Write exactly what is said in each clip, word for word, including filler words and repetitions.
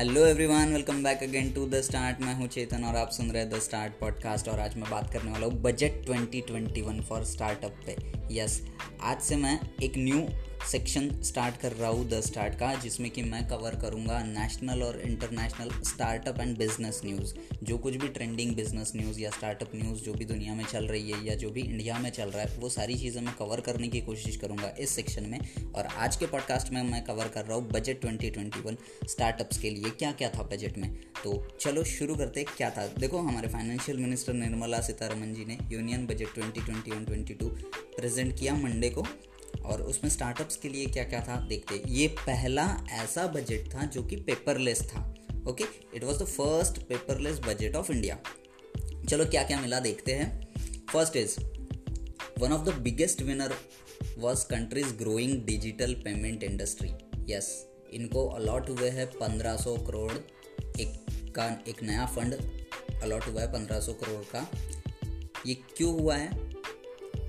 Hello everyone, welcome back again to the start. मैं हूं चेतन और आप सुन रहे हैं द स्टार्ट पॉडकास्ट। और आज मैं बात करने वाला हूं budget twenty twenty one for startup पे। यस, आज से मैं एक न्यू सेक्शन स्टार्ट कर रहा हूँ द स्टार्ट का, जिसमें कि मैं कवर करूँगा नेशनल और international startup and business news. जो कुछ भी ट्रेंडिंग बिजनेस न्यूज़ या स्टार्टअप न्यूज़ जो भी दुनिया में चल रही है या जो भी इंडिया में चल रहा है, वो सारी चीज़ें मैं कवर करने की कोशिश करूँगा इस सेक्शन में। और आज के पॉडकास्ट में मैं कवर कर रहा हूँ budget twenty twenty one startups के लिए क्या क्या था बजट में। तो चलो शुरू करते क्या था। देखो, हमारे फाइनेंशियल मिनिस्टर निर्मला सीतारमण जी ने union budget twenty twenty one twenty two present किया मंडे को, और उसमें स्टार्टअप्स के लिए क्या क्या था देखते। ये पहला ऐसा बजट था जो कि पेपरलेस था। Okay, it was the first paperless budget of India. चलो क्या क्या मिला देखते हैं। First is one of the biggest winner was countries growing digital payment industry. Yes, इनको अलॉट हुए हैं पंद्रह सौ करोड़, एक का एक नया फंड अलॉट हुआ है पंद्रह सौ करोड़ का। ये क्यों हुआ है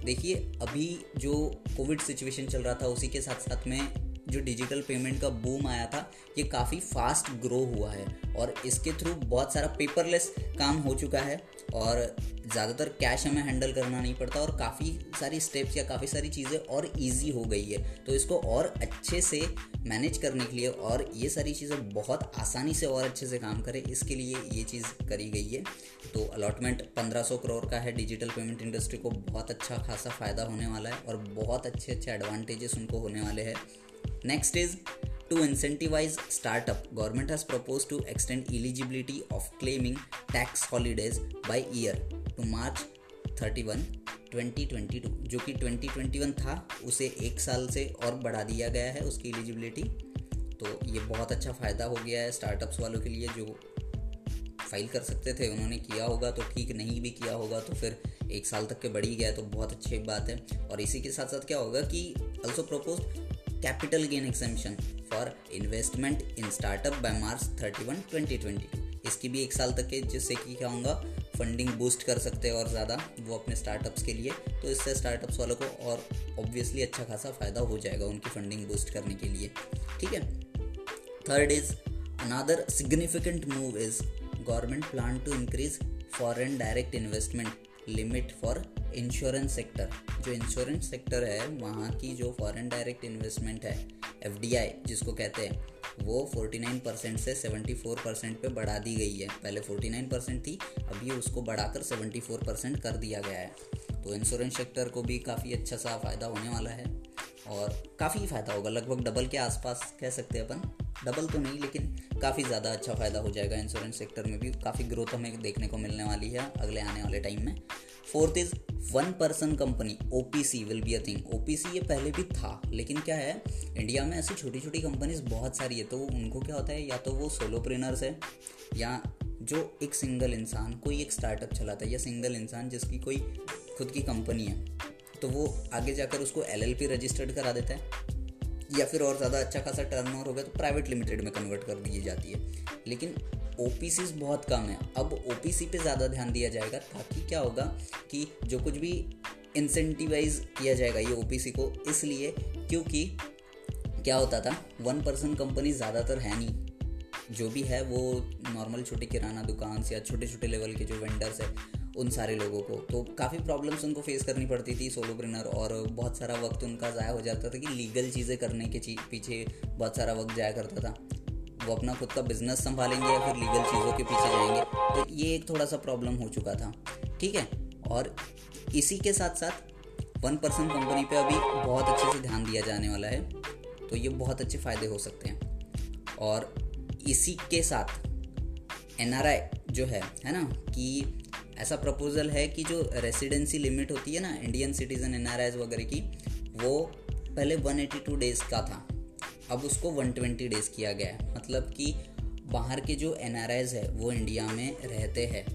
देखिए, अभी जो कोविड सिचुएशन चल रहा था उसी के साथ साथ में जो डिजिटल पेमेंट का बूम आया था, ये काफ़ी फास्ट ग्रो हुआ है और इसके थ्रू बहुत सारा पेपरलेस काम हो चुका है और ज़्यादातर कैश हमें हैंडल करना नहीं पड़ता और काफ़ी सारी स्टेप्स या काफ़ी सारी चीज़ें और इजी हो गई है। तो इसको और अच्छे से मैनेज करने के लिए और ये सारी चीज़ें बहुत आसानी से और अच्छे से काम करें, इसके लिए ये चीज़ करी गई है। तो अलॉटमेंट पंद्रह सौ करोड़ का है। डिजिटल पेमेंट इंडस्ट्री को बहुत अच्छा खासा फ़ायदा होने वाला है और बहुत अच्छे अच्छे एडवांटेजेस उनको होने वाले हैं। Next is to incentivize startup, government has proposed to extend eligibility of claiming tax holidays by year to March thirty-first, twenty twenty-two। जो कि ट्वेंटी ट्वेंटी वन था उसे एक साल से और बढ़ा दिया गया है उसकी एलिजिबिलिटी। तो ये बहुत अच्छा फ़ायदा हो गया है स्टार्टअप्स वालों के लिए। जो फाइल कर सकते थे उन्होंने किया होगा, तो ठीक नहीं भी किया होगा तो फिर एक साल तक के बढ़ ही गया, तो बहुत अच्छी बात है। और इसी के साथ साथ क्या होगा कि also propose capital gain exemption for investment in startup by March thirty one twenty twenty two. इसकी भी एक साल तक के, जिससे कि क्या होगा, फंडिंग बूस्ट कर सकते हैं और ज़्यादा वो अपने स्टार्टअप्स के लिए। तो इससे स्टार्टअप्स वालों को और ऑब्वियसली अच्छा खासा फ़ायदा हो जाएगा उनकी फंडिंग बूस्ट करने के लिए। ठीक है। Third is another significant move is government plan to increase foreign direct investment limit for insurance sector. जो इंश्योरेंस सेक्टर है वहाँ की जो फॉरेन डायरेक्ट इन्वेस्टमेंट है, एफ डी आई जिसको कहते हैं, वो उनचास परसेंट से चौहत्तर परसेंट पे बढ़ा दी गई है। पहले उनचास परसेंट थी, अभी उसको बढ़ाकर चौहत्तर परसेंट कर दिया गया है। तो इंश्योरेंस सेक्टर को भी काफ़ी अच्छा सा फ़ायदा होने वाला है और काफ़ी फ़ायदा होगा, लगभग डबल के आसपास कह सकते हैं अपन। डबल तो नहीं, लेकिन काफ़ी ज़्यादा अच्छा फ़ायदा हो जाएगा। इंश्योरेंस सेक्टर में भी काफ़ी ग्रोथ हमें देखने को मिलने वाली है अगले आने वाले टाइम में। Fourth is one person company, O P C will be a thing. O P C ये पहले भी था, लेकिन क्या है, इंडिया में ऐसी छोटी छोटी कंपनीज बहुत सारी है, तो उनको क्या होता है, या तो वो सोलोप्रेनर्स है या जो एक सिंगल इंसान कोई एक स्टार्टअप चलाता है या सिंगल इंसान जिसकी कोई खुद की कंपनी है, तो वो आगे जाकर उसको एल एल पी रजिस्टर्ड करा देता है या फिर और ज़्यादा अच्छा खासा टर्नओवर हो गया तो प्राइवेट लिमिटेड में कन्वर्ट कर दी जाती है। लेकिन ओ पी सीज़ बहुत कम है। अब ओ पी सी पे ज़्यादा ध्यान दिया जाएगा, ताकि क्या होगा कि जो कुछ भी इंसेंटिवाइज किया जाएगा ये ओ पी सी को, इसलिए क्योंकि क्या होता था, वन पर्सन कंपनी ज़्यादातर है नहीं। जो भी है वो नॉर्मल छोटे किराना दुकान या छोटे छोटे लेवल के जो वेंडर्स है उन सारे लोगों को, तो काफ़ी प्रॉब्लम्स उनको फेस करनी पड़ती थी सोलोप्रेनर, और बहुत सारा वक्त उनका ज़ाया हो जाता था कि लीगल चीज़ें करने के पीछे बहुत सारा वक्त जाया करता था। वो अपना खुद का बिजनेस संभालेंगे या फिर लीगल चीज़ों के पीछे जाएंगे, तो ये एक थोड़ा सा प्रॉब्लम हो चुका था। ठीक है। और इसी के साथ साथ वन पर्सन कंपनी पे अभी बहुत अच्छे से ध्यान दिया जाने वाला है, तो ये बहुत अच्छे फ़ायदे हो सकते हैं। और इसी के साथ एन आर आई जो है है ना, कि ऐसा प्रपोजल है कि जो रेसिडेंसी लिमिट होती है ना Indian citizen N R Is वगैरह की, वो पहले एक सौ बयासी डेज़ का था, अब उसको एक सौ बीस डेज़ किया गया है। मतलब कि बाहर के जो एन आर आईज़ है वो इंडिया में रहते हैं,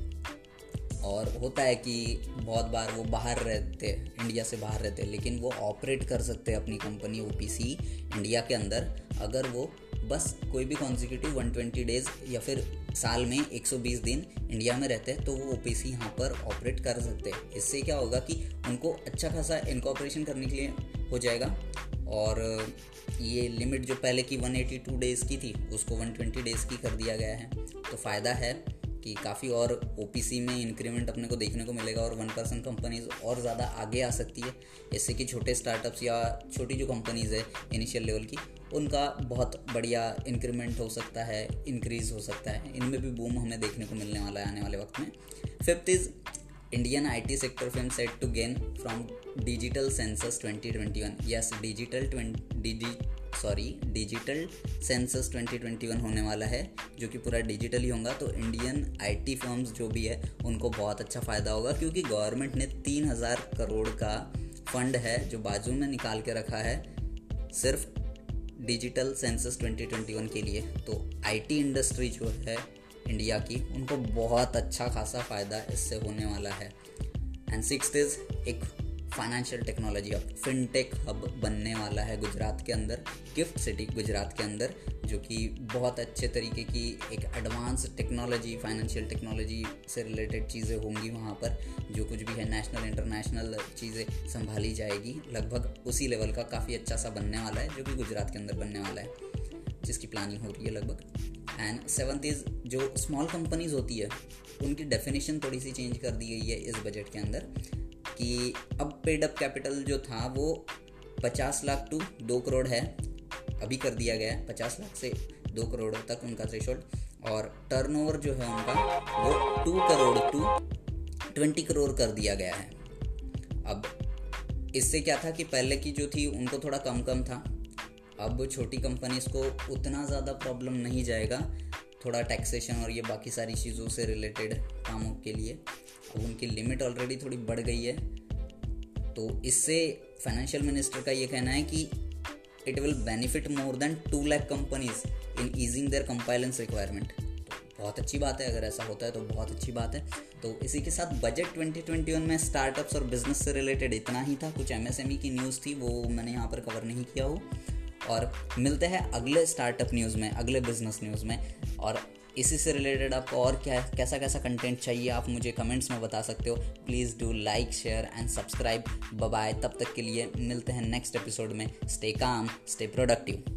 और होता है कि बहुत बार वो बाहर रहते, इंडिया से बाहर रहते, लेकिन वो ऑपरेट कर सकते हैं अपनी company O P C India के अंदर, अगर वो बस कोई भी कॉन्जिक्यूटिव एक सौ बीस डेज़ या फिर साल में एक सौ बीस दिन इंडिया में रहते हैं, तो वो ओ पी सी यहाँ पर ऑपरेट कर सकते हैं। इससे क्या होगा कि उनको अच्छा खासा इनकॉर्पोरेशन करने के लिए हो जाएगा और ये लिमिट जो पहले की एक सौ बयासी डेज़ की थी उसको एक सौ बीस डेज़ की कर दिया गया है। तो फ़ायदा है कि काफ़ी और ओपीसी में इंक्रीमेंट अपने को देखने को मिलेगा और वन पर्सन कंपनीज और ज़्यादा आगे आ सकती है। इससे कि छोटे स्टार्टअप्स या छोटी जो कंपनीज़ है इनिशियल लेवल की उनका बहुत बढ़िया इंक्रीमेंट हो सकता है, इंक्रीज़ हो सकता है, इनमें भी बूम हमें देखने को मिलने वाला है आने वाले वक्त में। Fifth is Indian I T sector firm set to gain from Digital Census twenty twenty-one. Yes, Digital twenty digi, sorry Digital Census twenty twenty-one होने वाला है जो कि पूरा डिजिटल ही होगा। तो इंडियन I T फर्म्स जो भी है उनको बहुत अच्छा फ़ायदा होगा क्योंकि गवर्नमेंट ने तीन हज़ार करोड़ का फंड है जो बाजू में निकाल के रखा है सिर्फ digital census twenty twenty one के लिए। तो I T इंडस्ट्री जो है इंडिया की उनको बहुत अच्छा खासा फ़ायदा इससे होने वाला है। एंड सिक्स्थ इज़ एक financial technology hub, fintech hub बनने वाला है गुजरात के अंदर, गिफ्ट सिटी गुजरात के अंदर, जो कि बहुत अच्छे तरीके की एक एडवांस टेक्नोलॉजी, फाइनेंशियल टेक्नोलॉजी से रिलेटेड चीज़ें होंगी वहाँ पर। जो कुछ भी है नेशनल इंटरनेशनल चीज़ें संभाली जाएगी, लगभग उसी लेवल का काफ़ी अच्छा सा बनने वाला है जो कि गुजरात के अंदर बनने वाला है, जिसकी प्लानिंग हो रही है लगभग। एंड सेवन्थ इज़ जो स्मॉल कंपनीज़ होती है उनकी डेफिनेशन थोड़ी सी चेंज कर दी गई है इस बजट के अंदर कि अब पेड अप कैपिटल जो था वो पचास लाख टू दो करोड़ है, अभी कर दिया गया है पचास लाख से दो करोड़ तक उनका थ्रेशोल्ड, और टर्नओवर जो है उनका वो टू करोड़ टू बीस करोड़ कर दिया गया है। अब इससे क्या था कि पहले की जो थी उनको थोड़ा कम कम था, अब छोटी कंपनीज़ को उतना ज़्यादा प्रॉब्लम नहीं जाएगा थोड़ा टैक्सेशन और ये बाकी सारी चीज़ों से रिलेटेड कामों के लिए। अब उनकी लिमिट ऑलरेडी थोड़ी बढ़ गई है। तो इससे फाइनेंशियल मिनिस्टर का ये कहना है कि it will benefit more than two lakh companies in easing their compliance requirement. तो बहुत अच्छी बात है, अगर ऐसा होता है तो बहुत अच्छी बात है। तो इसी के साथ बजट ट्वेंटी ट्वेंटी वन में स्टार्टअप्स और बिजनेस से रिलेटेड इतना ही था, कुछ एमएसएमई की न्यूज़ थी वो मैंने यहाँ पर कवर नहीं किया हो। और मिलते हैं अगले स्टार्टअप न्यूज़ में, अगले बिजनेस न्यूज़ में। और इसी से रिलेटेड आपको और क्या कैसा कैसा कंटेंट चाहिए आप मुझे कमेंट्स में बता सकते हो। Please do like, share and subscribe. Bye bye, तब तक के लिए मिलते हैं नेक्स्ट एपिसोड में। Stay calm, stay productive.